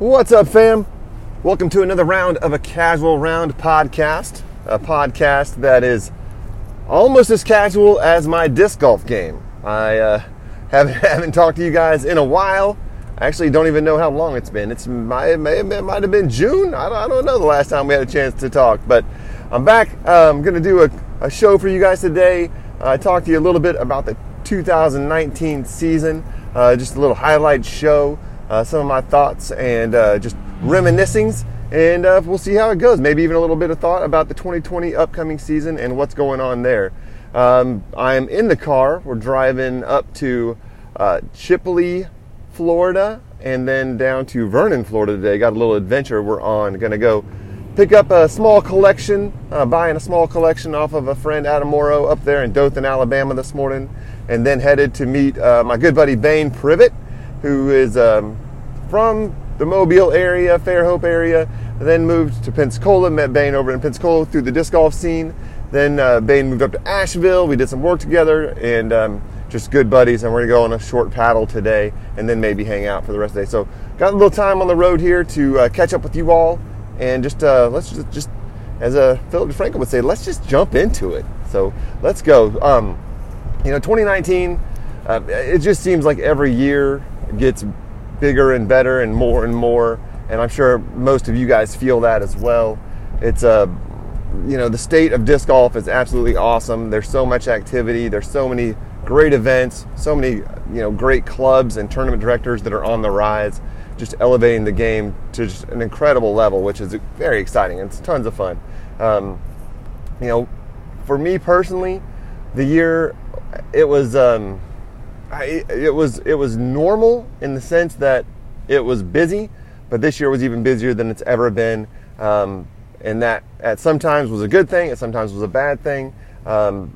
What's up, fam? Welcome to another round of a Casual Round podcast, a podcast that is almost as casual as my disc golf game. I haven't talked to you guys in a while. I actually don't even know how long it's been. It might have been June. I don't know the last time we had a chance to talk, but I'm back. I'm going to do a show for you guys today. I talked to you a little bit about the 2019 season, just a little highlight show. Some of my thoughts and just reminiscings, and we'll see how it goes. Maybe even a little bit of thought about the 2020 upcoming season and what's going on there. I'm in the car. We're driving up to Chipley, Florida, and then down to Vernon, Florida today. Got a little adventure we're on. Going to go pick up a small collection, buying a small collection off of a friend, Adam Morrow, up there in Dothan, Alabama this morning, and then headed to meet my good buddy Bane Privet, who is from the Mobile area, Fairhope area, then moved to Pensacola, met Bane over in Pensacola through the disc golf scene. Then Bane moved up to Asheville. We did some work together and just good buddies, and we're gonna go on a short paddle today and then maybe hang out for the rest of the day. So got a little time on the road here to catch up with you all, and just let's just as Philip DeFranco would say, let's just jump into it. So let's go. 2019, it just seems like every year gets bigger and better and more and more, and I'm sure most of you guys feel that as well. It's the state of disc golf is absolutely awesome. There's so much activity, there's so many great events, so many great clubs and tournament directors that are on the rise, just elevating the game to just an incredible level, which is very exciting and it's tons of fun. For me personally, the year it was normal in the sense that it was busy, but this year was even busier than it's ever been, and that at sometimes was a good thing, at sometimes was a bad thing. It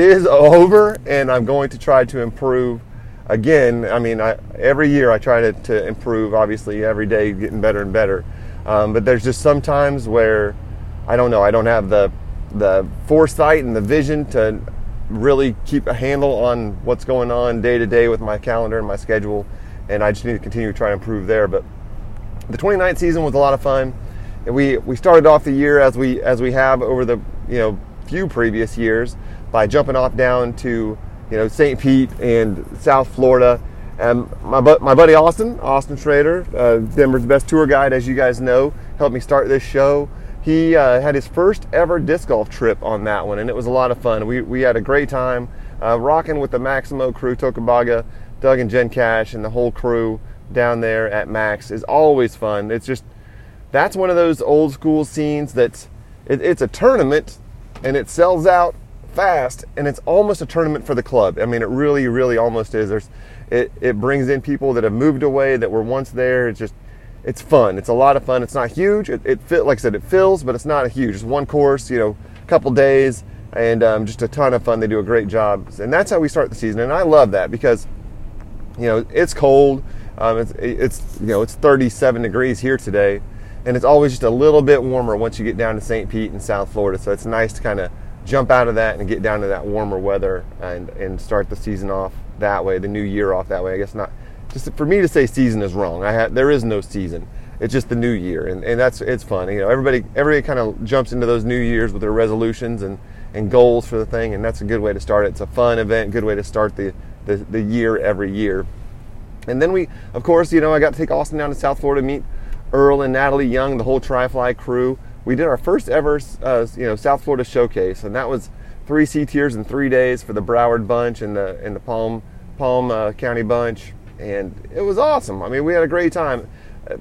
is over, and I'm going to try to improve again. Every year I try to improve, obviously every day getting better and better, but there's just some times where I don't have the foresight and the vision to really keep a handle on what's going on day to day with my calendar and my schedule, and I just need to continue to try and improve there. But the 2019 season was a lot of fun. We started off the year as we have over the few previous years by jumping off down to St. Pete and South Florida, and my buddy Austin Schrader, Denver's best tour guide, as you guys know, helped me start this show. He had his first ever disc golf trip on that one, and it was a lot of fun. We had a great time rocking with the Maximo crew, Tocobaga, Doug and Jen Cash, and the whole crew down there at Max is always fun. It's just, that's one of those old school scenes that's, it's a tournament, and it sells out fast, and it's almost a tournament for the club. It really, really almost is. It brings in people that have moved away, that were once there. It's just, it's fun. It's a lot of fun. It's not huge. It fills, but it's not a huge. It's one course, a couple days, and just a ton of fun. They do a great job, and that's how we start the season. And I love that because, it's cold. It's 37 degrees here today, and it's always just a little bit warmer once you get down to St. Pete and South Florida. So it's nice to kind of jump out of that and get down to that warmer weather and start the season off that way, the new year off that way. I guess not. Just for me to say season is wrong. There is no season. It's just the new year, and it's fun. Everybody kind of jumps into those new years with their resolutions and goals for the thing, and that's a good way to start it. It's a fun event, good way to start the year every year. And then we, of course, I got to take Austin down to South Florida to meet Earl and Natalie Young, the whole Tri-Fly crew. We did our first ever, South Florida showcase, and that was 3 C-tiers in 3 days for the Broward bunch and the Palm County bunch. And it was awesome. We had a great time.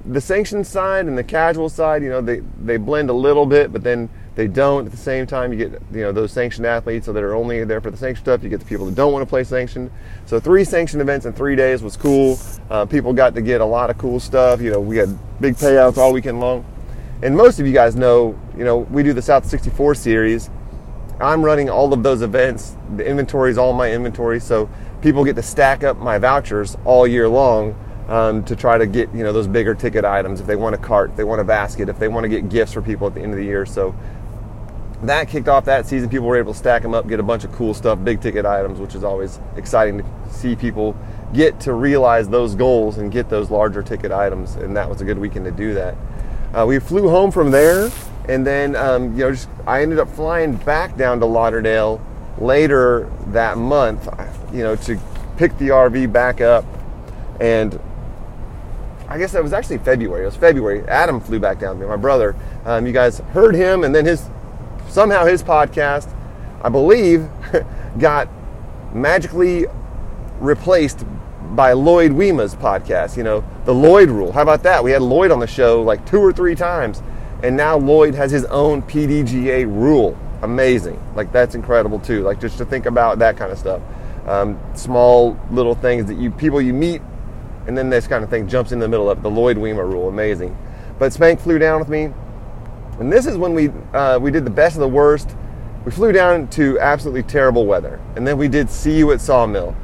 The sanctioned side and the casual side, they blend a little bit, but then they don't. At the same time, you get, those sanctioned athletes that are only there for the sanctioned stuff. You get the people that don't want to play sanctioned. So 3 sanctioned events in 3 days was cool. People got to get a lot of cool stuff. We had big payouts all weekend long. And most of you guys know, we do the South 64 series. I'm running all of those events. The inventory is all my inventory. So people get to stack up my vouchers all year long to try to get those bigger ticket items. If they want a cart, if they want a basket, if they want to get gifts for people at the end of the year. So that kicked off that season. People were able to stack them up, get a bunch of cool stuff, big ticket items, which is always exciting to see people get to realize those goals and get those larger ticket items, and that was a good weekend to do that. We flew home from there, and then I ended up flying back down to Lauderdale later that month, to pick the RV back up. And I guess that was actually February. It was February. Adam flew back down there, my brother. You guys heard him, and then somehow his podcast, I believe, got magically replaced by Lloyd Weimer's podcast, the Lloyd rule. How about that? We had Lloyd on the show like 2 or 3 times, and now Lloyd has his own PDGA rule. Amazing. Like, that's incredible too. Like, just to think about that kind of stuff. Small little things that people you meet, and then this kind of thing jumps in the middle of it. The Lloyd Weimer rule. Amazing. But Spank flew down with me, and this is when we did the best of the worst. We flew down to absolutely terrible weather, and then we did See You at Sawmill.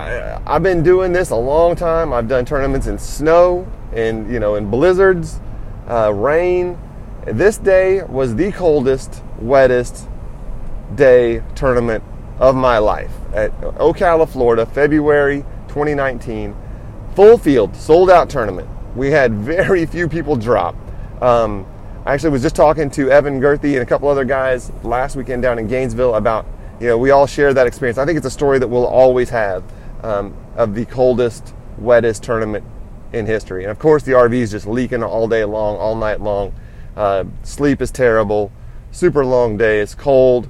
I've been doing this a long time. I've done tournaments in snow and, in blizzards, rain. This day was the coldest, wettest day tournament of my life at Ocala, Florida, February 2019. Full field, sold out tournament. We had very few people drop. I actually was just talking to Evan Gerthy and a couple other guys last weekend down in Gainesville about, we all share that experience. I think it's a story that we'll always have. Of the coldest, wettest tournament in history. And of course the RV is just leaking all day long, all night long. Sleep is terrible, super long day, it's cold,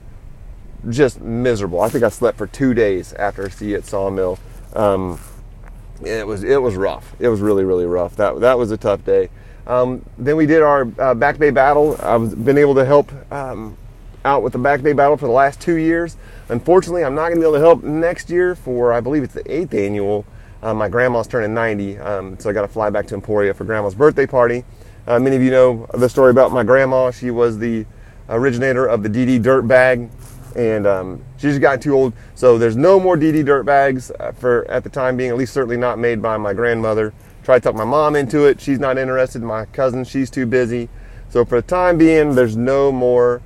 just miserable. I think I slept for 2 days after See You at Sawmill. It was rough. It was really, really rough. That was a tough day. Then we did our Back Bay Battle. I've been able to help out with the Back Bay Battle for the last 2 years. Unfortunately, I'm not going to be able to help next year for, I believe it's the 8th annual. My grandma's turning 90, so I got to fly back to Emporia for grandma's birthday party. Many of you know the story about my grandma. She was the originator of the DD dirt bag, and she just got too old. So there's no more DD dirt bags for at the time being, at least certainly not made by my grandmother. Tried to talk my mom into it. She's not interested. My cousin, she's too busy. So for the time being, there's no more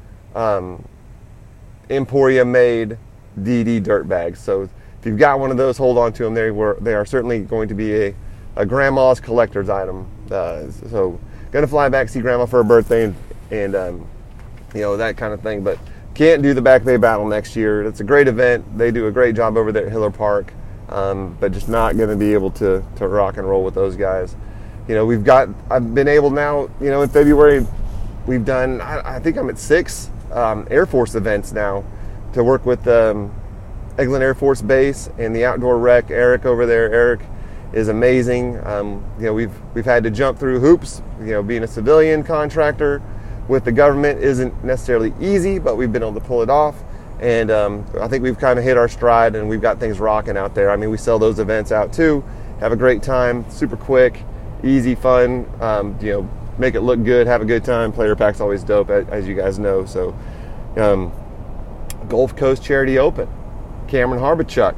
Emporia made DD dirt bags. So if you've got one of those, hold on to them. They are certainly going to be a grandma's collector's item. So gonna fly back, see grandma for her birthday, and that kind of thing. But can't do the Back Bay Battle next year. It's a great event. They do a great job over there at Hiller Park, but just not gonna be able to rock and roll with those guys. I've been able now, in February, we've done, I think I'm at 6 Air Force events now to work with Eglin Air Force Base and the outdoor rec. Eric over there, Eric is amazing. We've had to jump through hoops. Being a civilian contractor with the government isn't necessarily easy, but we've been able to pull it off. And I think we've kind of hit our stride, and we've got things rocking out there. I mean, we sell those events out too. Have a great time, super quick, easy, fun. Make it look good, have a good time. Player pack's always dope, as you guys know. So, Gulf Coast Charity Open, Cameron Harbichuk,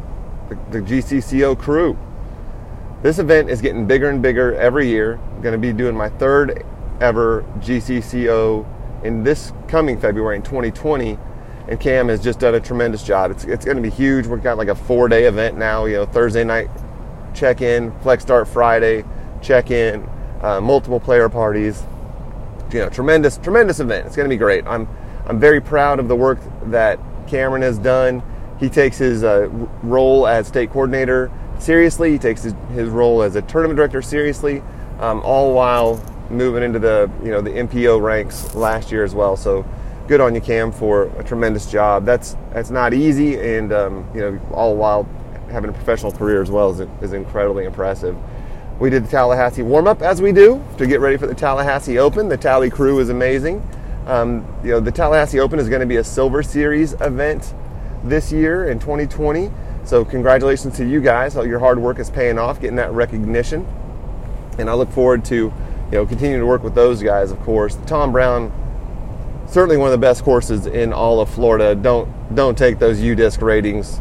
the GCCO crew. This event is getting bigger and bigger every year. I'm going to be doing my 3rd ever GCCO in this coming February in 2020, and Cam has just done a tremendous job. It's going to be huge. We've got like a 4-day event now. Thursday night check-in, flex start Friday check-in. Multiple player parties, tremendous event. It's going to be great. I'm very proud of the work that Cameron has done. He takes his role as state coordinator seriously. He takes his role as a tournament director seriously, all while moving into the MPO ranks last year as well. So good on you, Cam, for a tremendous job. That's not easy, and all while having a professional career as well is incredibly impressive. We did the Tallahassee warm-up, as we do, to get ready for the Tallahassee Open. The Tally crew is amazing. The Tallahassee Open is going to be a Silver Series event this year in 2020. So congratulations to you guys. All your hard work is paying off, getting that recognition. And I look forward to continuing to work with those guys, of course. Tom Brown, certainly one of the best courses in all of Florida. Don't take those U-Disc ratings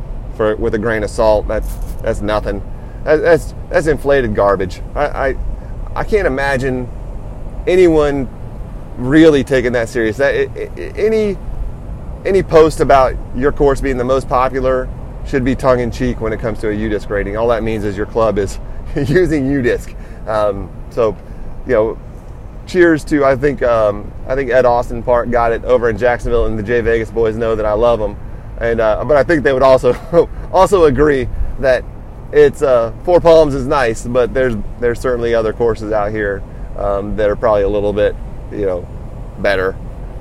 with a grain of salt. That's nothing. That's inflated garbage. I can't imagine anyone really taking that serious. Any post about your course being the most popular should be tongue-in-cheek when it comes to a U-Disc rating. All that means is your club is using U-Disc. So, you know, cheers to, I think Ed Austin Park got it over in Jacksonville, and the J Vegas boys know that I love them. And, but I think they would also agree that it's, Four Palms is nice, but there's certainly other courses out here, that are probably a little bit, you know, better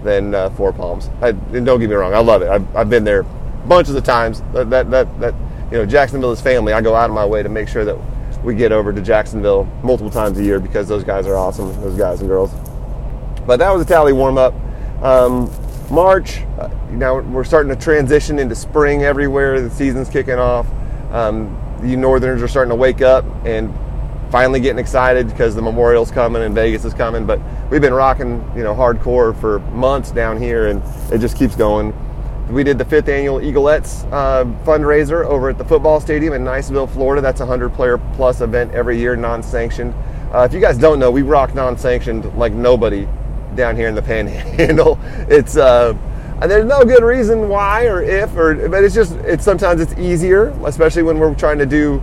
than, Four Palms. And don't get me wrong, I love it. I've been there bunches of times. That, you know, Jacksonville is family. I go out of my way to make sure that we get over to Jacksonville multiple times a year because those guys are awesome, those guys and girls. But that was a Tally warm-up. March, now we're starting to transition into spring everywhere. The season's kicking off. You Northerners are starting to wake up and finally getting excited because the Memorial's coming and Vegas is coming. But we've been rocking, you know, hardcore for months down here, and it just keeps going. We did the 5th annual Eaglettes fundraiser over at the football stadium in Niceville, Florida. That's a 100-player-plus event every year, non-sanctioned. If you guys don't know, we rock non-sanctioned like nobody down here in the Panhandle. It's there's no good reason why or if, or but it's just sometimes it's easier, especially when we're trying to do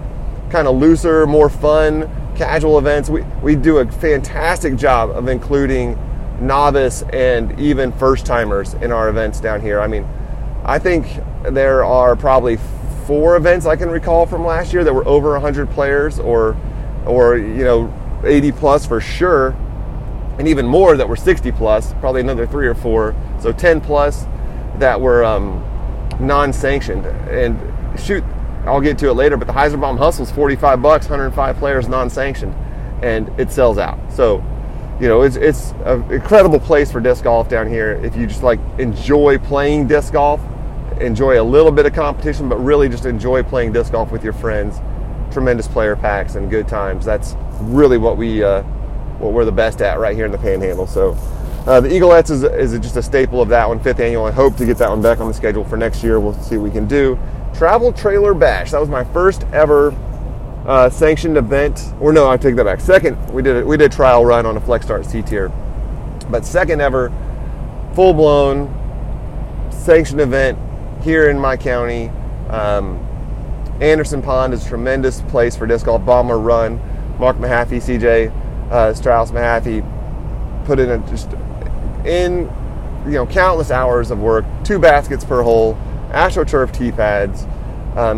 kind of looser, more fun, casual events. We do a fantastic job of including novice and even first-timers in our events down here. I mean, I think there are probably 4 events I can recall from last year that were over 100 players or you know, 80 plus for sure, and even more that were 60 plus, probably another 3 or 4, so 10 plus that were non-sanctioned. And shoot, I'll get to it later, but the Heiserbaum Hustle's $45, 105 players non-sanctioned, and it sells out. So, you know, it's an incredible place for disc golf down here. If you just like enjoy playing disc golf, enjoy a little bit of competition, but really just enjoy playing disc golf with your friends. Tremendous player packs and good times. That's really what we're the best at right here in the Panhandle. So the Eaglettes is just a staple of that one, 5th annual. I hope to get that one back on the schedule for next year. We'll see what we can do. Travel Trailer Bash. That was my first ever sanctioned event, or no, I take that back. Second, we did trial run on a Flex Start C tier, but second ever full blown sanctioned event here in my county. Anderson Pond is a tremendous place for disc golf. Bomber Run, Mark Mahaffey, CJ Strauss Mahaffey put in countless hours of work. 2 baskets per hole, AstroTurf tee pads,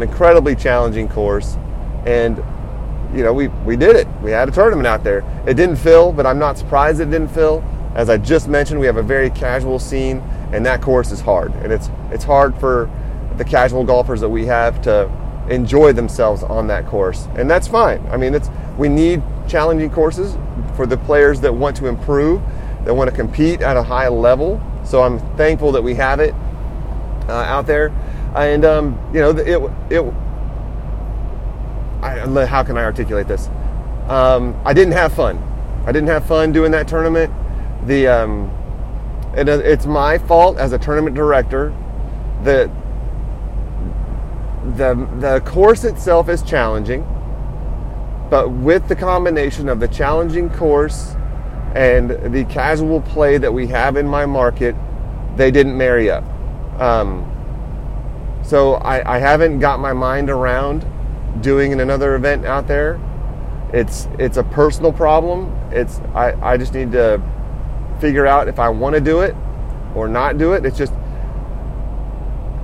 incredibly challenging course. And, you know, we did it. We had a tournament out there. It didn't fill, but I'm not surprised it didn't fill. As I just mentioned, we have a very casual scene, and that course is hard. And it's hard for the casual golfers that we have to enjoy themselves on that course. And that's fine. I mean, we need challenging courses for the players that want to improve, that want to compete at a high level. So I'm thankful that we have it out there. And, you know, how can I articulate this? I didn't have fun. I didn't have fun doing that tournament. It's my fault as a tournament director. The course itself is challenging, but with the combination of the challenging course and the casual play that we have in my market, they didn't marry up. So I haven't got my mind around doing another event out there. It's a personal problem. I just need to figure out if I want to do it or not do it.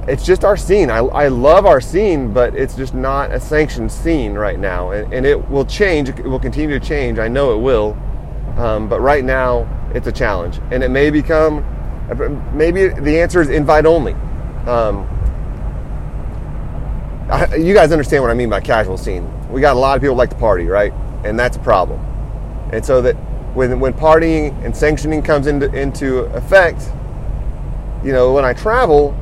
It's just our scene. I love our scene, but it's just not a sanctioned scene right now, and it will change. It will continue to change. I know it will, but right now it's a challenge, and it may become. Maybe the answer is invite only. You guys understand what I mean by casual scene. We got a lot of people who like to party, right? And that's a problem. And so that when partying and sanctioning comes into effect, you know, when I travel,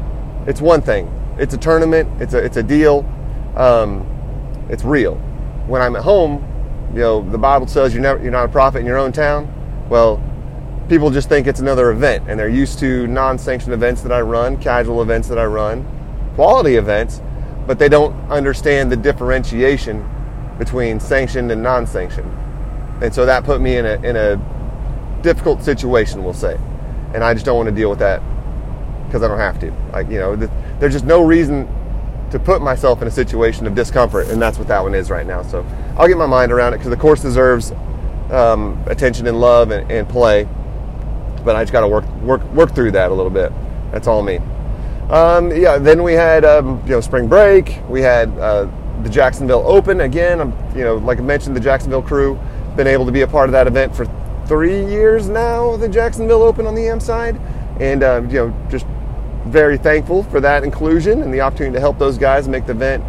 it's one thing. It's a tournament. It's a deal. It's real. When I'm at home, you know, the Bible says you're not a prophet in your own town. Well, people just think it's another event, and they're used to non-sanctioned events that I run, casual events that I run, quality events. But they don't understand the differentiation between sanctioned and non-sanctioned. And so that put me in a difficult situation, we'll say. And I just don't want to deal with that because I don't have to. There's just no reason to put myself in a situation of discomfort, and that's what that one is right now. So I'll get my mind around it because the course deserves attention and love and play, but I just got to work through that a little bit. That's all me. Then we had spring break. We had the Jacksonville Open again. Like I mentioned, the Jacksonville crew been able to be a part of that event for 3 years now. The Jacksonville Open on the AM side, and just very thankful for that inclusion and the opportunity to help those guys make the event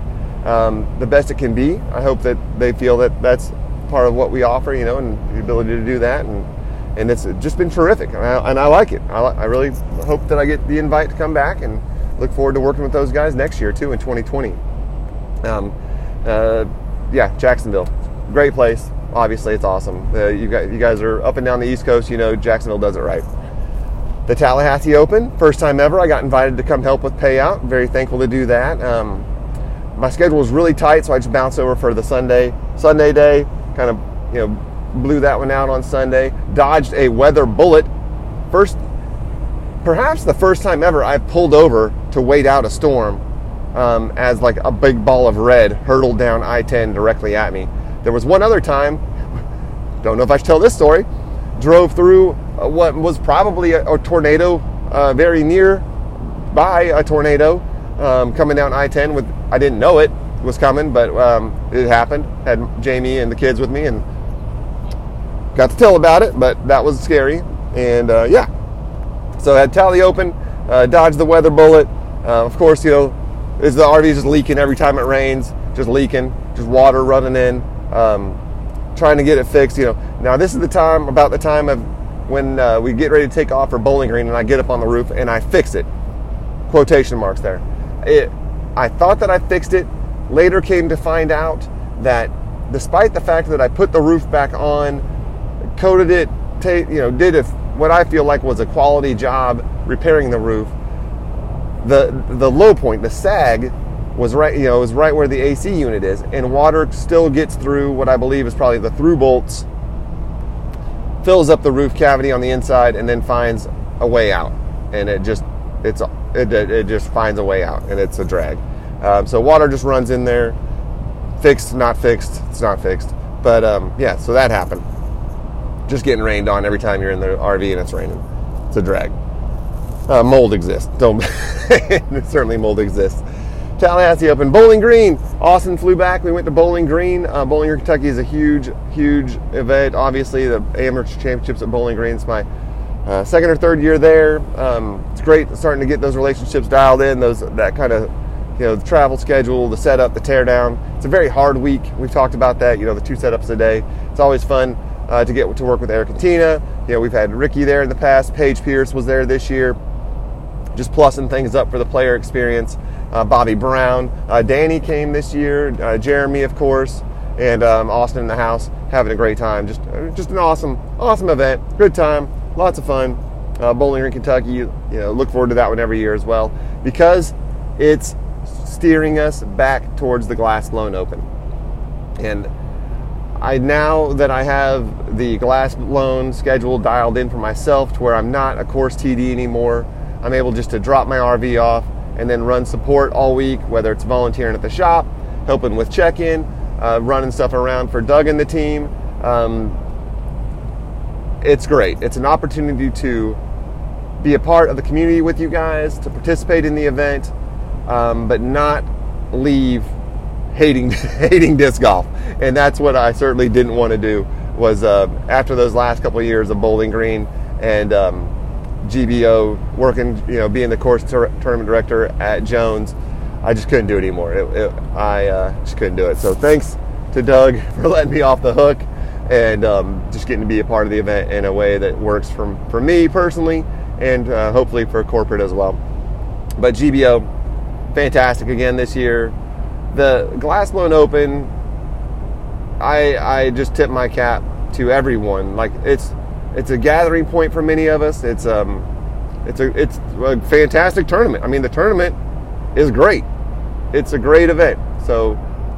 the best it can be. I hope that they feel that that's part of what we offer, and the ability to do that, and it's just been terrific, and I like it. I really hope that I get the invite to come back and look forward to working with those guys next year too in 2020. Jacksonville, great place. Obviously, it's awesome. You guys are up and down the East Coast. Jacksonville does it right. The Tallahassee Open, first time ever. I got invited to come help with payout. Very thankful to do that. My schedule was really tight, so I just bounced over for the Sunday day. Kind of, blew that one out on Sunday. Dodged a weather bullet. Perhaps the first time ever I pulled over to wait out a storm as like a big ball of red hurtled down I-10 directly at me. There was one other time, don't know if I should tell this story, drove through what was probably a tornado, very near by a tornado coming down I-10. I didn't know it was coming, but it happened. Had Jamie and the kids with me and got to tell about it, but that was scary. And so I had Tally Open, dodged the weather bullet. Of course, is the RV just leaking every time it rains, just water running in, trying to get it fixed. Now this is about the time of when we get ready to take off for Bowling Green, and I get up on the roof and I fix it. Quotation marks there. I thought that I fixed it. Later came to find out that despite the fact that I put the roof back on, coated it, did what I feel like was a quality job repairing the roof, the low point, the sag, was right. It was right where the AC unit is, and water still gets through what I believe is probably the through bolts, fills up the roof cavity on the inside, and then finds a way out, and it just finds a way out, and it's a drag. So water just runs in there. It's not fixed. But so that happened. Just getting rained on every time you're in the RV and it's raining. It's a drag. Mold exists. Don't. Certainly mold exists. Tallahassee Open, Bowling Green. Austin flew back. We went to Bowling Green. Bowling Green, Kentucky is a huge, huge event. Obviously, the amateur championships at Bowling Green is my second or third year there. It's great starting to get those relationships dialed in. That kind of, the travel schedule, the setup, the teardown. It's a very hard week. We've talked about that. The 2 setups a day. It's always fun to get to work with Eric and Tina. We've had Ricky there in the past. Paige Pierce was there this year. Just plussing things up for the player experience. Bobby Brown, Danny came this year, Jeremy, of course, and Austin in the house, having a great time. Just an awesome event, good time, lots of fun. Bowling Green, Kentucky, look forward to that one every year as well, because it's steering us back towards the Glass-Blown Open. And now that I have the Glass-Blown schedule dialed in for myself to where I'm not a course TD anymore, I'm able just to drop my RV off and then run support all week, whether it's volunteering at the shop, helping with check-in, running stuff around for Doug and the team. It's great. It's an opportunity to be a part of the community with you guys, to participate in the event, but not leave hating disc golf. And that's what I certainly didn't want to do, was after those last couple of years of Bowling Green and GBO, working, being the course tournament director at Jones, I just couldn't do it anymore. I just couldn't do it. So thanks to Doug for letting me off the hook and just getting to be a part of the event in a way that works for me personally and hopefully for corporate as well. But GBO, fantastic again this year. The Glass-Blown Open, I just tip my cap to everyone. Like, it's a gathering point for many of us. It's a fantastic tournament. I mean, the tournament is great. It's a great event. So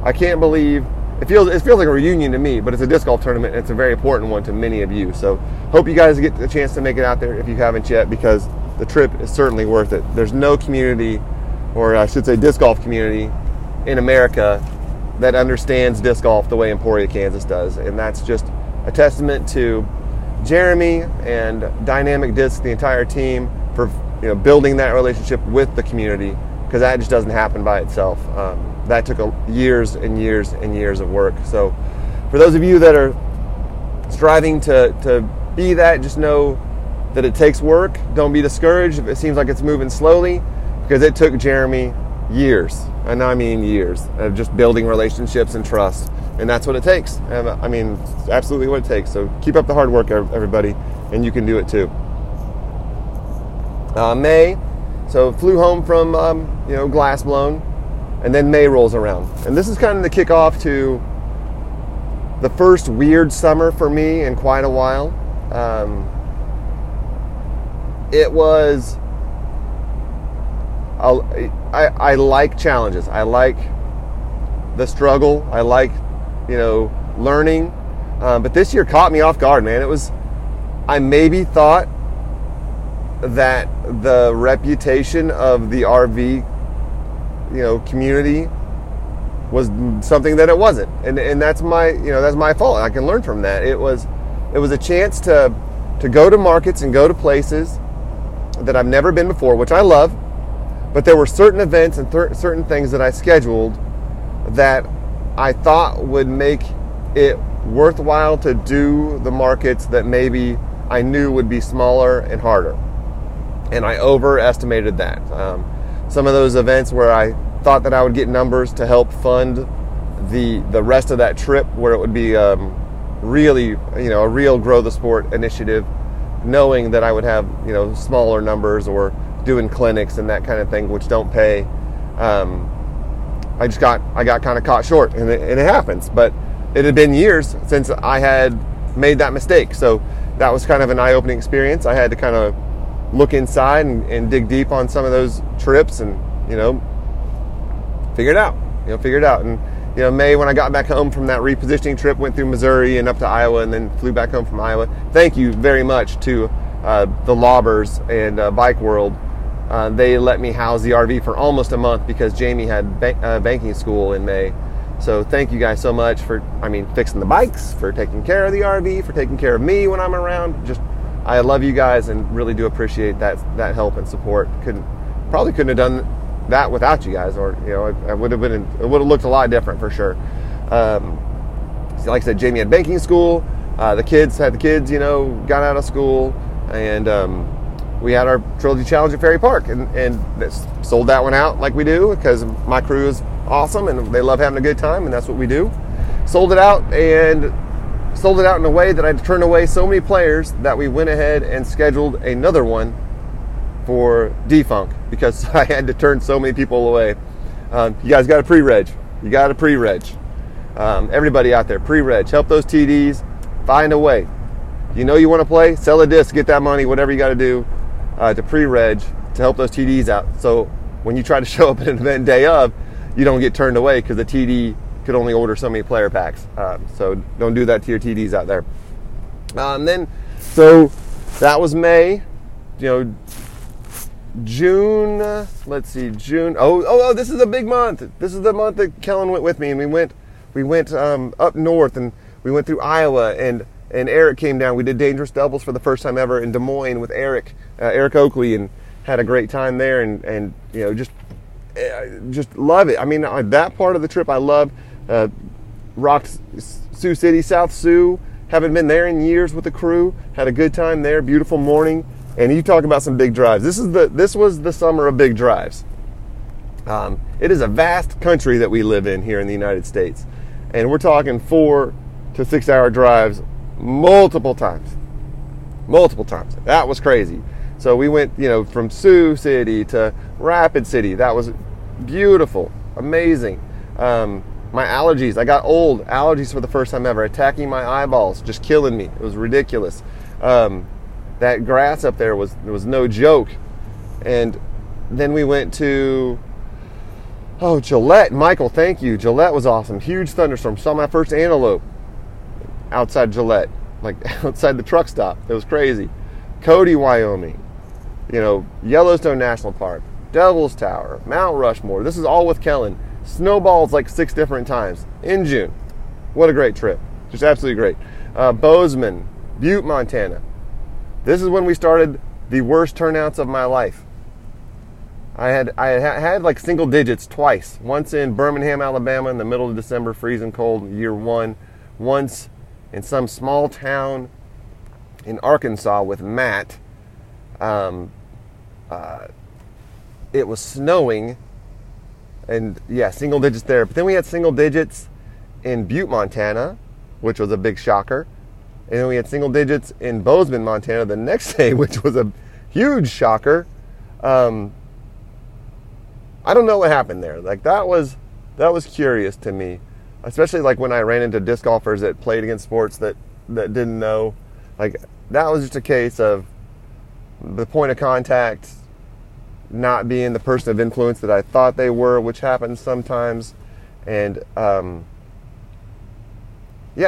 I can't believe it feels like a reunion to me, but it's a disc golf tournament, and it's a very important one to many of you. So hope you guys get the chance to make it out there if you haven't yet, because the trip is certainly worth it. There's no community or I should say disc golf community in America that understands disc golf the way Emporia, Kansas does. And that's just a testament to Jeremy and Dynamic Discs, the entire team, for building that relationship with the community, because that just doesn't happen by itself. That took years and years and years of work. So for those of you that are striving to be that, just know that it takes work. Don't be discouraged if it seems like it's moving slowly, because it took Jeremy years, and I mean years, of just building relationships and trust. And that's what it takes. And I mean, it's absolutely what it takes. So keep up the hard work, everybody, and you can do it too. May, so flew home from, Glassblown, and then May rolls around. And this is kind of the kickoff to the first weird summer for me in quite a while. It was, I like challenges. I like the struggle. I like, learning. But this year caught me off guard, man. It was, I maybe thought that the reputation of the RV, community was something that it wasn't. And that's my, that's my fault. I can learn from that. It was a chance to go to markets and go to places that I've never been before, which I love. But there were certain events and certain things that I scheduled that I thought would make it worthwhile to do the markets that maybe I knew would be smaller and harder. And I overestimated that. Some of those events where I thought that I would get numbers to help fund the rest of that trip, where it would be really, a real grow the sport initiative, knowing that I would have, smaller numbers or doing clinics and that kind of thing, which don't pay. I got kind of caught short, and it happens. But it had been years since I had made that mistake, so that was kind of an eye-opening experience. I had to kind of look inside and dig deep on some of those trips, and figure it out. And May, when I got back home from that repositioning trip, went through Missouri and up to Iowa, and then flew back home from Iowa. Thank you very much to the Lobbers and Bike World. They let me house the RV for almost a month because Jamie had banking school in May. So thank you guys so much for, fixing the bikes, for taking care of the RV, for taking care of me when I'm around. Just, I love you guys and really do appreciate that help and support. Probably couldn't have done that without you guys, or I would have been. It would have looked a lot different for sure. Like I said, Jamie had banking school. The kids had got out of school, and we had our Trilogy Challenge at Ferry Park, and sold that one out like we do, because my crew is awesome and they love having a good time, and that's what we do. Sold it out in a way that I turned away so many players that we went ahead and scheduled another one for Defunk, because I had to turn so many people away. You guys got to pre-reg. You got to pre-reg. Everybody out there, pre-reg. Help those TDs. Find a way. You want to play, sell a disc, get that money, whatever you got to do to pre-reg to help those TDs out. So when you try to show up at an event day of, you don't get turned away because the TD could only order so many player packs. So don't do that to your TDs out there. So that was May. June, let's see, June. Oh, this is a big month. This is the month that Kellen went with me, and we went up north, and we went through Iowa, and Eric came down. We did Dangerous Doubles for the first time ever in Des Moines with Eric Oakley, and had a great time there, and just love it. That part of the trip I love. Rocked Sioux City, South Sioux. Haven't been there in years with the crew. Had a good time there. Beautiful morning. And you talk about some big drives. This was the summer of big drives. It is a vast country that we live in here in the United States, and we're talking 4 to 6 hour drives multiple times. That was crazy. So we went, from Sioux City to Rapid City. That was beautiful, amazing. My allergies, I got old allergies for the first time ever, attacking my eyeballs, just killing me. It was ridiculous. That grass up there was no joke. And then we went to Gillette. Michael, thank you. Gillette was awesome. Huge thunderstorm. Saw my first antelope outside Gillette, outside the truck stop. It was crazy. Cody, Wyoming, Yellowstone National Park, Devil's Tower, Mount Rushmore. This is all with Kellen. Snowballs like 6 different times in June. What a great trip. Just absolutely great. Bozeman, Butte, Montana. This is when we started the worst turnouts of my life. I had like single digits twice. Once in Birmingham, Alabama in the middle of December, freezing cold, year one. Once in some small town in Arkansas with Matt. It was snowing and yeah, single digits there. But then we had single digits in Butte, Montana, which was a big shocker. And then we had single digits in Bozeman, Montana the next day, which was a huge shocker. I don't know what happened there. Like that was curious to me, especially like when I ran into disc golfers that played against sports that didn't know. Like that was just a case of the point of contact not being the person of influence that I thought they were, which happens sometimes. And yeah,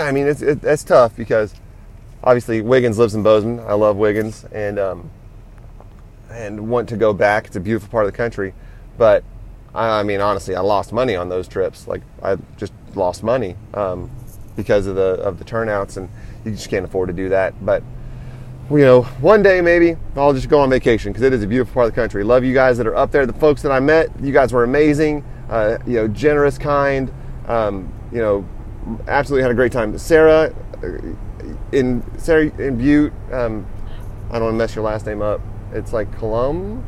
I mean it's tough because obviously Wiggins lives in Bozeman. I love Wiggins and want to go back. It's a beautiful part of the country, but I mean honestly, I lost money on those trips. Like I just lost money because of the turnouts, and you just can't afford to do that. But you know, one day maybe I'll just go on vacation because it is a beautiful part of the country. Love you guys that are up there. The folks that I met, you guys were amazing, you know, generous, kind, you know, absolutely had a great time. Sarah in Butte, I don't want to mess your last name up. It's like Colombe?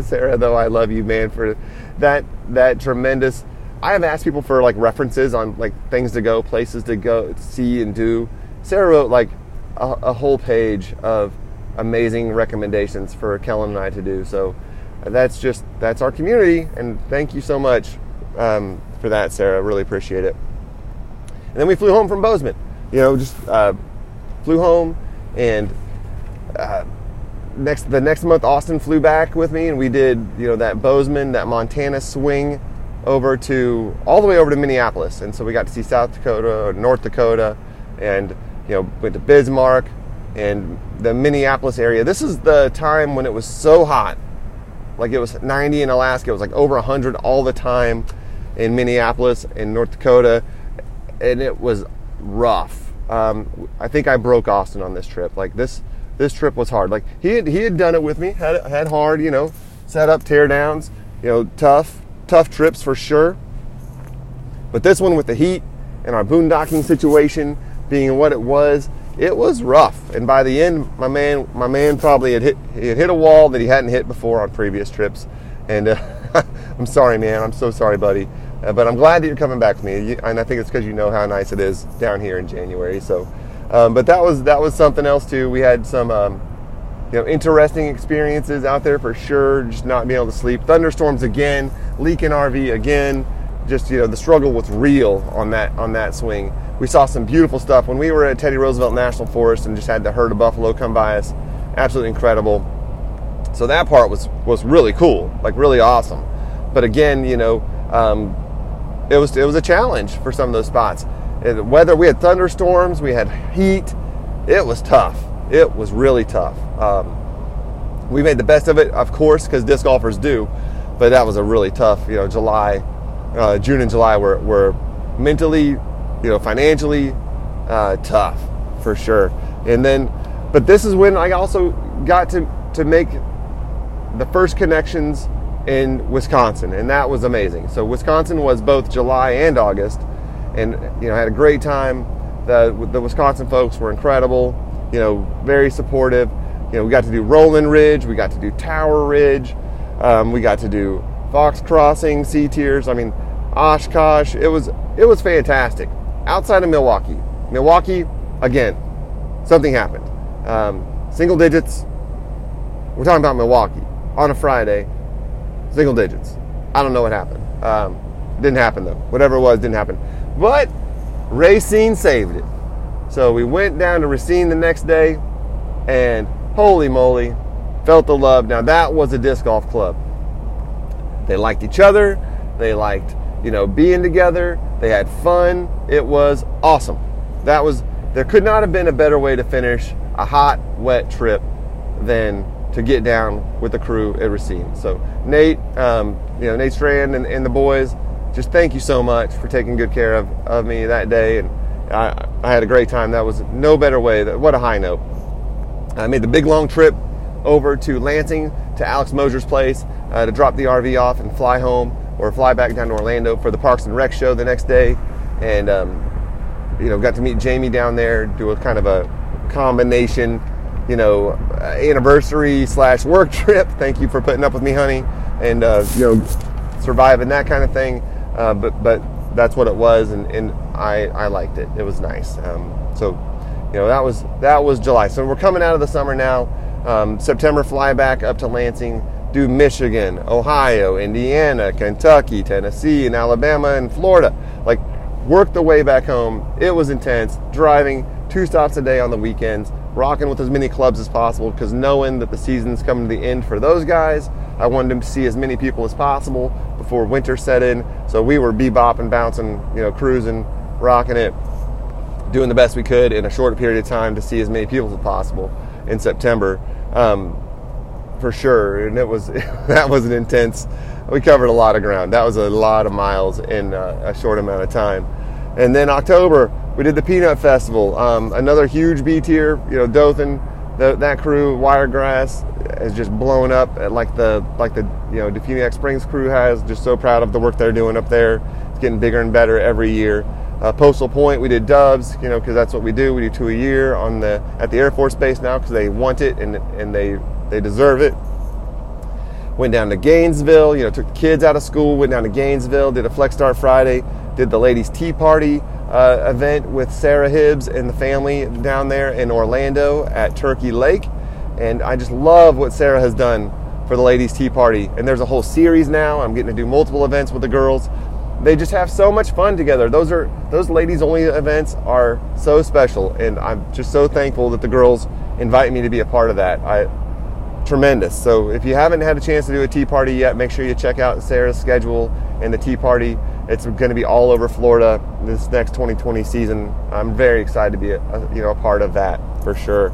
Sarah, though, I love you, man, for that tremendous. I have asked people for like references on like things to go, places to go, see and do. Sarah wrote like a whole page of amazing recommendations for Kellen and I to do. So that's our community, and thank you so much for that, Sarah. Really appreciate it. And then we flew home from Bozeman. You know, just flew home, and the next month Austin flew back with me, and we did, you know, that Bozeman, that Montana swing over to all the way over to Minneapolis. And so we got to see South Dakota or North Dakota, and you know, went to Bismarck and the Minneapolis area. This is the time when it was so hot. Like it was 90 in Alaska. It was like over 100 all the time in Minneapolis and North Dakota. And it was rough. I think I broke Austin on this trip. Like this trip was hard. Like he had done it with me, had hard, you know, set up tear downs, you know, tough trips for sure. But this one with the heat and our boondocking situation being what it was rough. And by the end, my man probably had hit a wall that he hadn't hit before on previous trips. And I'm sorry, man. I'm so sorry, buddy. But I'm glad that you're coming back with me. And I think it's because you know how nice it is down here in January. So, but that was something else too. We had some you know, interesting experiences out there for sure. Just not being able to sleep, thunderstorms again, leaking RV again. Just, you know, the struggle was real on that swing. We saw some beautiful stuff when we were at Teddy Roosevelt National Forest and just had the herd of buffalo come by us. Absolutely incredible. So that part was really cool, like really awesome. But again, you know, it was a challenge for some of those spots. The weather, we had thunderstorms, we had heat. It was tough. It was really tough. We made the best of it, of course, because disc golfers do. But that was a really tough, you know, June and July were mentally, you know, financially tough for sure. And then, but this is when I also got to make the first connections in Wisconsin, and that was amazing. So Wisconsin was both July and August, and you know, I had a great time. The Wisconsin folks were incredible, you know, very supportive. You know, we got to do Roland Ridge, we got to do Tower Ridge, we got to do Fox Crossing, Sea Tiers, I mean, Oshkosh. It was fantastic. Outside of Milwaukee. Milwaukee, again, something happened. Single digits. We're talking about Milwaukee on a Friday. Single digits. I don't know what happened. Didn't happen, though. Whatever it was, didn't happen. But Racine saved it. So we went down to Racine the next day, and holy moly, felt the love. Now, that was a disc golf club. They liked each other. They liked, you know, being together. They had fun. It was awesome. There could not have been a better way to finish a hot, wet trip than to get down with the crew at Racine. So Nate, Nate Strand and the boys, just thank you so much for taking good care of me that day. And I had a great time. That was no better way. What a high note. I made the big long trip over to Lansing to Alex Moser's place to drop the RV off and fly home or fly back down to Orlando for the Parks and Rec show the next day. And, got to meet Jamie down there, do a kind of a combination, anniversary/work trip. Thank you for putting up with me, honey. And, surviving that kind of thing. But that's what it was. And I liked it. It was nice. That was July. So we're coming out of the summer now. September, fly back up to Lansing, do Michigan, Ohio, Indiana, Kentucky, Tennessee, and Alabama, and Florida. Like, work the way back home. It was intense. Driving 2 stops a day on the weekends, rocking with as many clubs as possible, because knowing that the season's coming to the end for those guys, I wanted them to see as many people as possible before winter set in. So we were bebopping, bouncing, cruising, rocking it, doing the best we could in a short period of time to see as many people as possible in September, for sure. And that was an intense, we covered a lot of ground. That was a lot of miles in a short amount of time. And then October, we did the Peanut Festival, another huge B tier, Dothan, that crew, Wiregrass is just blowing up at like the Defuniak Springs crew has. Just so proud of the work they're doing up there. It's getting bigger and better every year. Postal Point, we did Doves, because that's what we do. We do 2 a year at the Air Force Base now because they want it and they deserve it. Went down to Gainesville, took the kids out of school, went down to Gainesville, did a Flex Star Friday, did the Ladies Tea Party event with Sarah Hibbs and the family down there in Orlando at Turkey Lake. And I just love what Sarah has done for the Ladies Tea Party. And there's a whole series now. I'm getting to do multiple events with the girls. They just have so much fun together. Those ladies-only events are so special, and I'm just so thankful that the girls invite me to be a part of that. Tremendous. So if you haven't had a chance to do a tea party yet, make sure you check out Sarah's schedule and the tea party. It's going to be all over Florida this next 2020 season. I'm very excited to be a part of that for sure.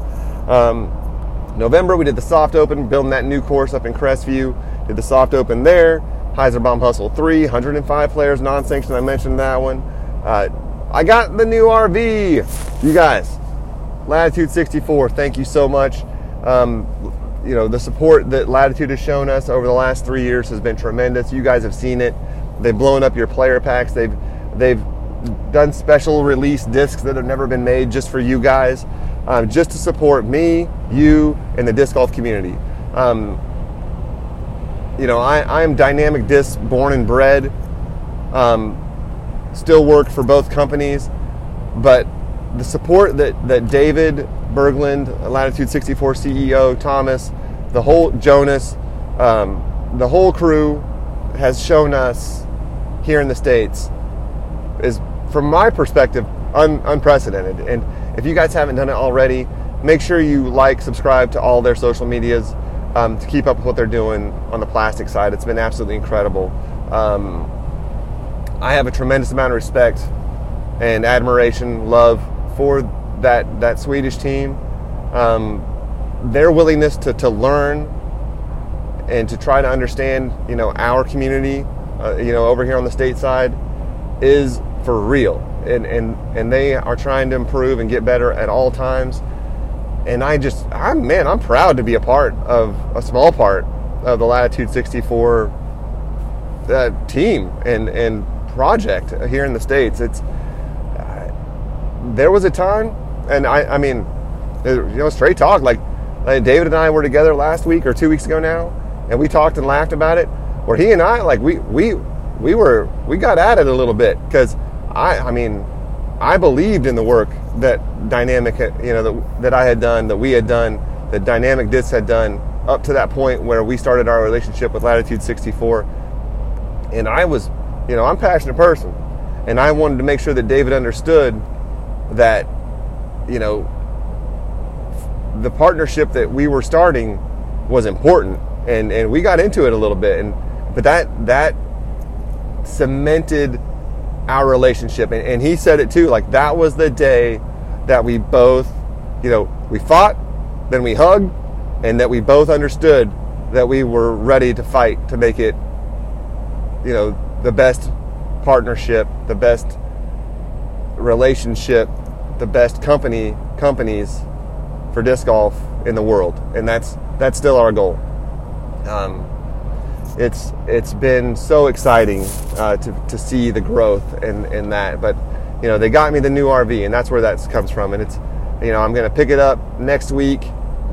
November, we did the Soft Open, building that new course up in Crestview. Did the Soft Open there. Heiserbaum Hustle 3, 105 players, non-sanctioned. I mentioned that one. I got the new RV, you guys. Latitude 64, thank you so much. The support that Latitude has shown us over the last 3 years has been tremendous. You guys have seen it. They've blown up your player packs. They've done special release discs that have never been made just for you guys, just to support me, you, and the disc golf community. I'm Dynamic Discs, born and bred. Still work for both companies, but the support that David Berglund, Latitude 64 CEO, Thomas, the whole Jonas, the whole crew has shown us here in the States is, from my perspective, unprecedented. And if you guys haven't done it already, make sure you subscribe to all their social medias, to keep up with what they're doing on the plastic side. It's been absolutely incredible. I have a tremendous amount of respect and admiration, love for that Swedish team. Their willingness to learn and to try to understand, our community, over here on the state side, is for real. And they are trying to improve and get better at all times. And I'm proud to be a small part of the Latitude 64 team and project here in the States. There was a time, and straight talk, like David and I were together last week or 2 weeks ago now, and we talked and laughed about it, where he and I, we got at it a little bit, because I believed in the work that Dynamic, that I had done, that we had done, that Dynamic Discs had done up to that point where we started our relationship with Latitude 64. And I was, I'm a passionate person, and I wanted to make sure that David understood that, the partnership that we were starting was important, and we got into it a little bit, but that cemented our relationship. And he said it too, that was the day that we both, we fought, then we hugged, and that we both understood that we were ready to fight to make it, you know, the best partnership, the best relationship, the best companies for disc golf in the world, and that's still our goal. It's been so exciting to see the growth in that. But you know, they got me the new RV, and that's where that comes from. And it's, you know, I'm gonna pick it up next week,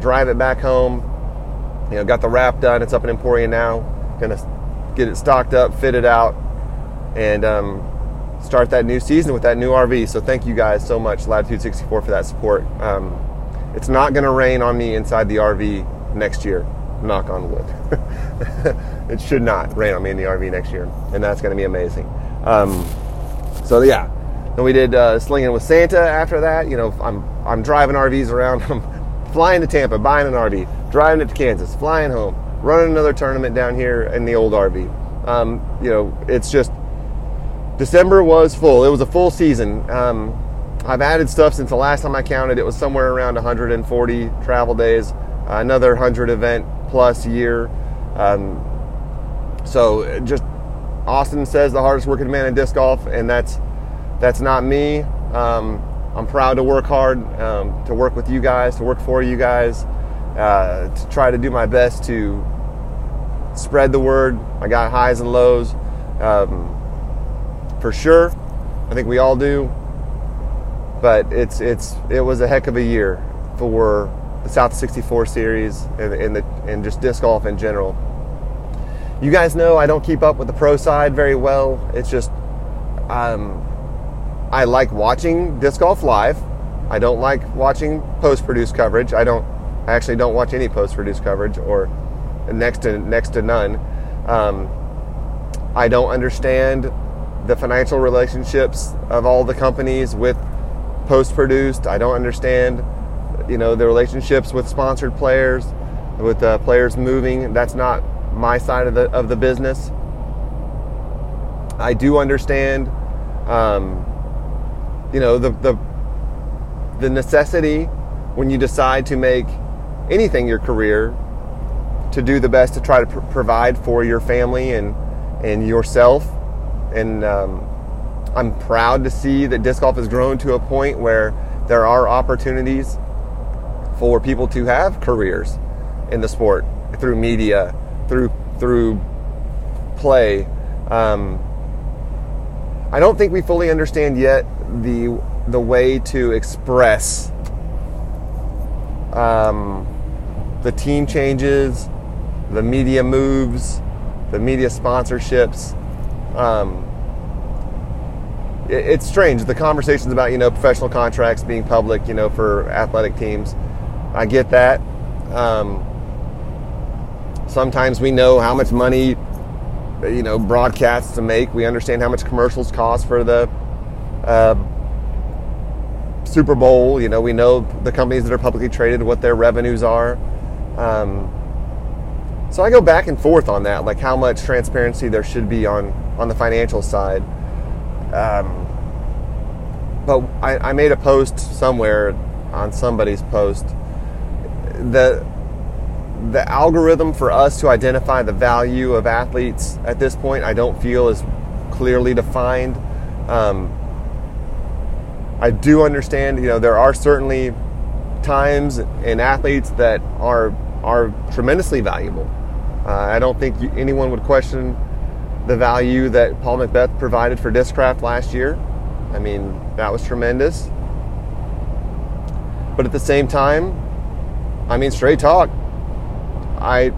drive it back home. You know, got the wrap done. It's up in Emporia now. Gonna get it stocked up, fit it out, and start that new season with that new RV. So thank you guys so much, Latitude 64, for that support. It's not gonna rain on me inside the RV next year. Knock on wood. It should not rain on me in the RV next year, and that's gonna be amazing. So yeah, then we did Slinging with Santa after that. You know, I'm driving RVs around. I'm flying to Tampa, buying an RV, driving it to Kansas, flying home, running another tournament down here in the old RV. You know, it's just, December was full. It was a full season. I've added stuff since the last time I counted. It was somewhere around 140 travel days, another 100 event plus year. So just, Austin says the hardest working man in disc golf, and that's not me. I'm proud to work hard, to work with you guys, to work for you guys, to try to do my best to spread the word. I got highs and lows. For sure, I think we all do. But it was a heck of a year for the South 64 series and just disc golf in general. You guys know I don't keep up with the pro side very well. It's just I like watching disc golf live. I don't like watching post-produced coverage. I actually don't watch any post-produced coverage, or next to none. I don't understand the financial relationships of all the companies with post-produced. I don't understand, you know, the relationships with sponsored players, with players moving. That's not my side of the business. I do understand, you know, the necessity when you decide to make anything your career to do the best to try to provide for your family and yourself. And I'm proud to see that disc golf has grown to a point where there are opportunities for people to have careers in the sport through media, through play. I don't think we fully understand yet the way to express the team changes, the media moves, the media sponsorships. It's strange, the conversations about, you know, professional contracts being public, you know, for athletic teams. I get that. Sometimes we know how much money, you know, broadcasts to make. We understand how much commercials cost for the Super Bowl. You know, we know the companies that are publicly traded, what their revenues are. So I go back and forth on that, like how much transparency there should be on the financial side. But I made a post somewhere on somebody's post. The algorithm for us to identify the value of athletes at this point, I don't feel is clearly defined. I do understand, you know, there are certainly times in athletes that are tremendously valuable. I don't think anyone would question the value that Paul Macbeth provided for Discraft last year. I mean, that was tremendous. But at the same time, I mean, straight talk, I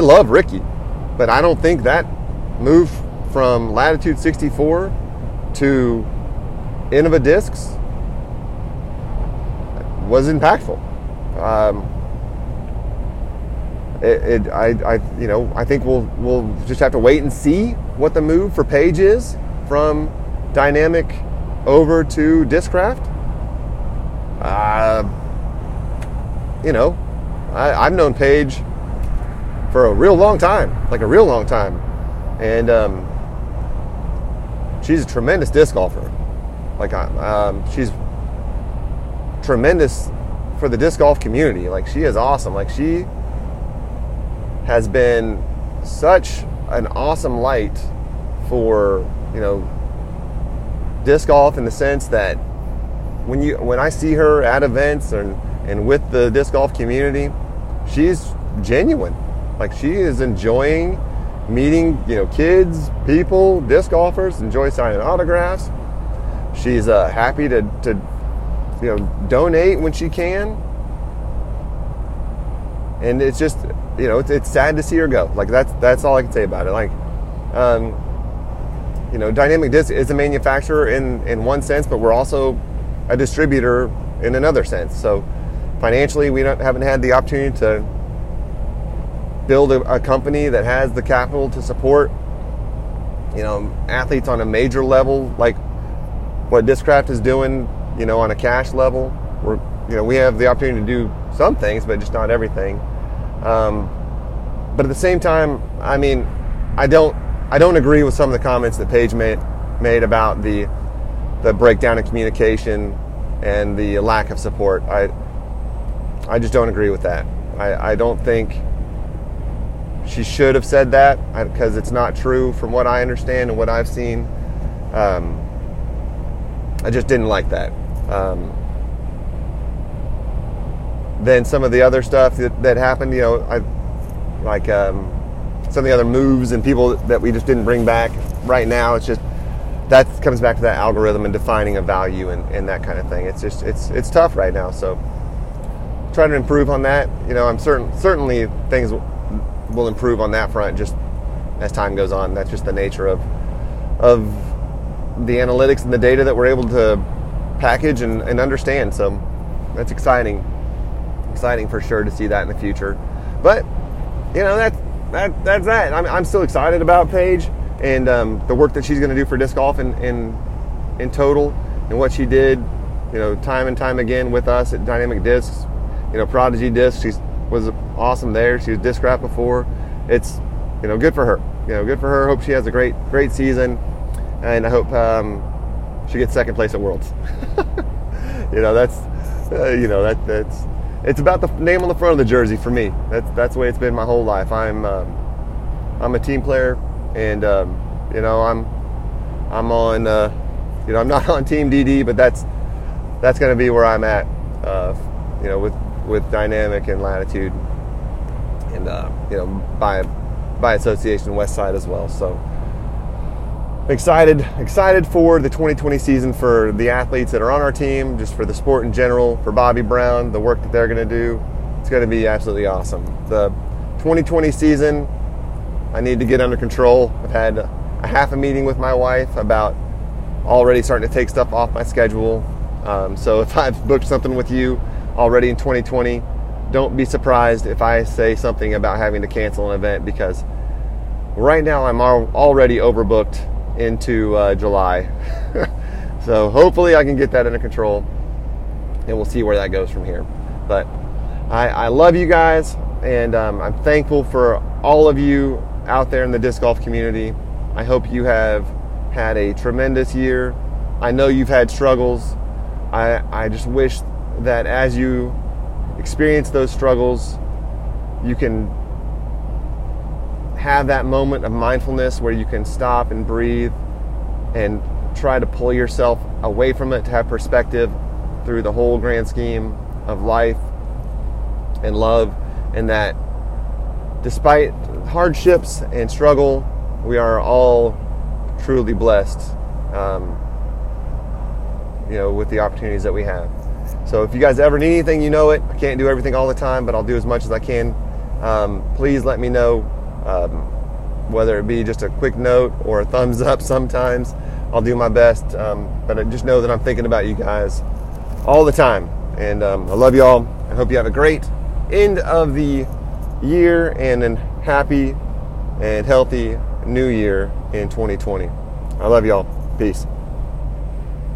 love Ricky, but I don't think that move from Latitude 64 to Innova Discs was impactful. You know, I think we'll just have to wait and see what the move for Paige is from Dynamic over to Discraft. You know, I've known Paige for a real long time, and she's a tremendous disc golfer. Like, she's tremendous for the disc golf community. Like, she is awesome. Like, she has been such an awesome light for, you know, disc golf in the sense that when I see her at events and with the disc golf community, she's genuine. Like, she is enjoying meeting, you know, kids, people, disc golfers, enjoy signing autographs. She's happy to you know, donate when she can. And it's just, you know, it's sad to see her go. Like, that's all I can say about it. Like, you know, Dynamic Disc is a manufacturer in one sense, but we're also a distributor in another sense. So financially, we haven't had the opportunity to build a company that has the capital to support, you know, athletes on a major level like what Discraft is doing, you know, on a cash level. We're, you know, we have the opportunity to do some things, but just not everything. But at the same time, I mean, I don't agree with some of the comments that Paige made about the breakdown in communication and the lack of support. I just don't agree with that. I don't think she should have said that, because it's not true from what I understand and what I've seen. I just didn't like that. Then some of the other stuff that happened, you know, some of the other moves and people that we just didn't bring back right now. It's just, that comes back to that algorithm and defining a value and that kind of thing. It's just, it's tough right now. So trying to improve on that. You know, I'm certainly things will improve on that front just as time goes on. That's just the nature of the analytics and the data that we're able to package and understand. So that's exciting for sure to see that in the future. But, you know, that's that. I'm still excited about Paige and the work that she's going to do for disc golf in total, and what she did, you know, time and time again with us at Dynamic Discs. You know, Prodigy Discs, she was awesome there. She was Discraft before. It's, you know, good for her. You know, good for her. Hope she has a great season, and I hope she gets second place at Worlds. You know, that's that's. It's about the name on the front of the jersey for me. That's the way it's been my whole life. I'm a team player, and you know, I'm on you know, I'm not on Team DD, but that's going to be where I'm at, you know, with Dynamic and Latitude, and you know, by association Westside as well. So excited for the 2020 season, for the athletes that are on our team, just for the sport in general, for Bobby Brown, the work that they're going to do. It's going to be absolutely awesome. The 2020 season, I need to get under control. I've had a half a meeting with my wife about already starting to take stuff off my schedule. So if I've booked something with you already in 2020, don't be surprised if I say something about having to cancel an event, because right now I'm already overbooked into July. So hopefully I can get that under control, and we'll see where that goes from here. But I love you guys, and I'm thankful for all of you out there in the disc golf community. I hope you have had a tremendous year. I know you've had struggles. I just wish that as you experience those struggles, you can have that moment of mindfulness where you can stop and breathe and try to pull yourself away from it, to have perspective through the whole grand scheme of life and love, and that despite hardships and struggle, we are all truly blessed, you know, with the opportunities that we have. So if you guys ever need anything, you know it. I can't do everything all the time, but I'll do as much as I can. Please let me know. Whether it be just a quick note or a thumbs up, sometimes I'll do my best. But I just know that I'm thinking about you guys all the time, and I love y'all. I hope you have a great end of the year and a happy and healthy new year in 2020. I love y'all. Peace.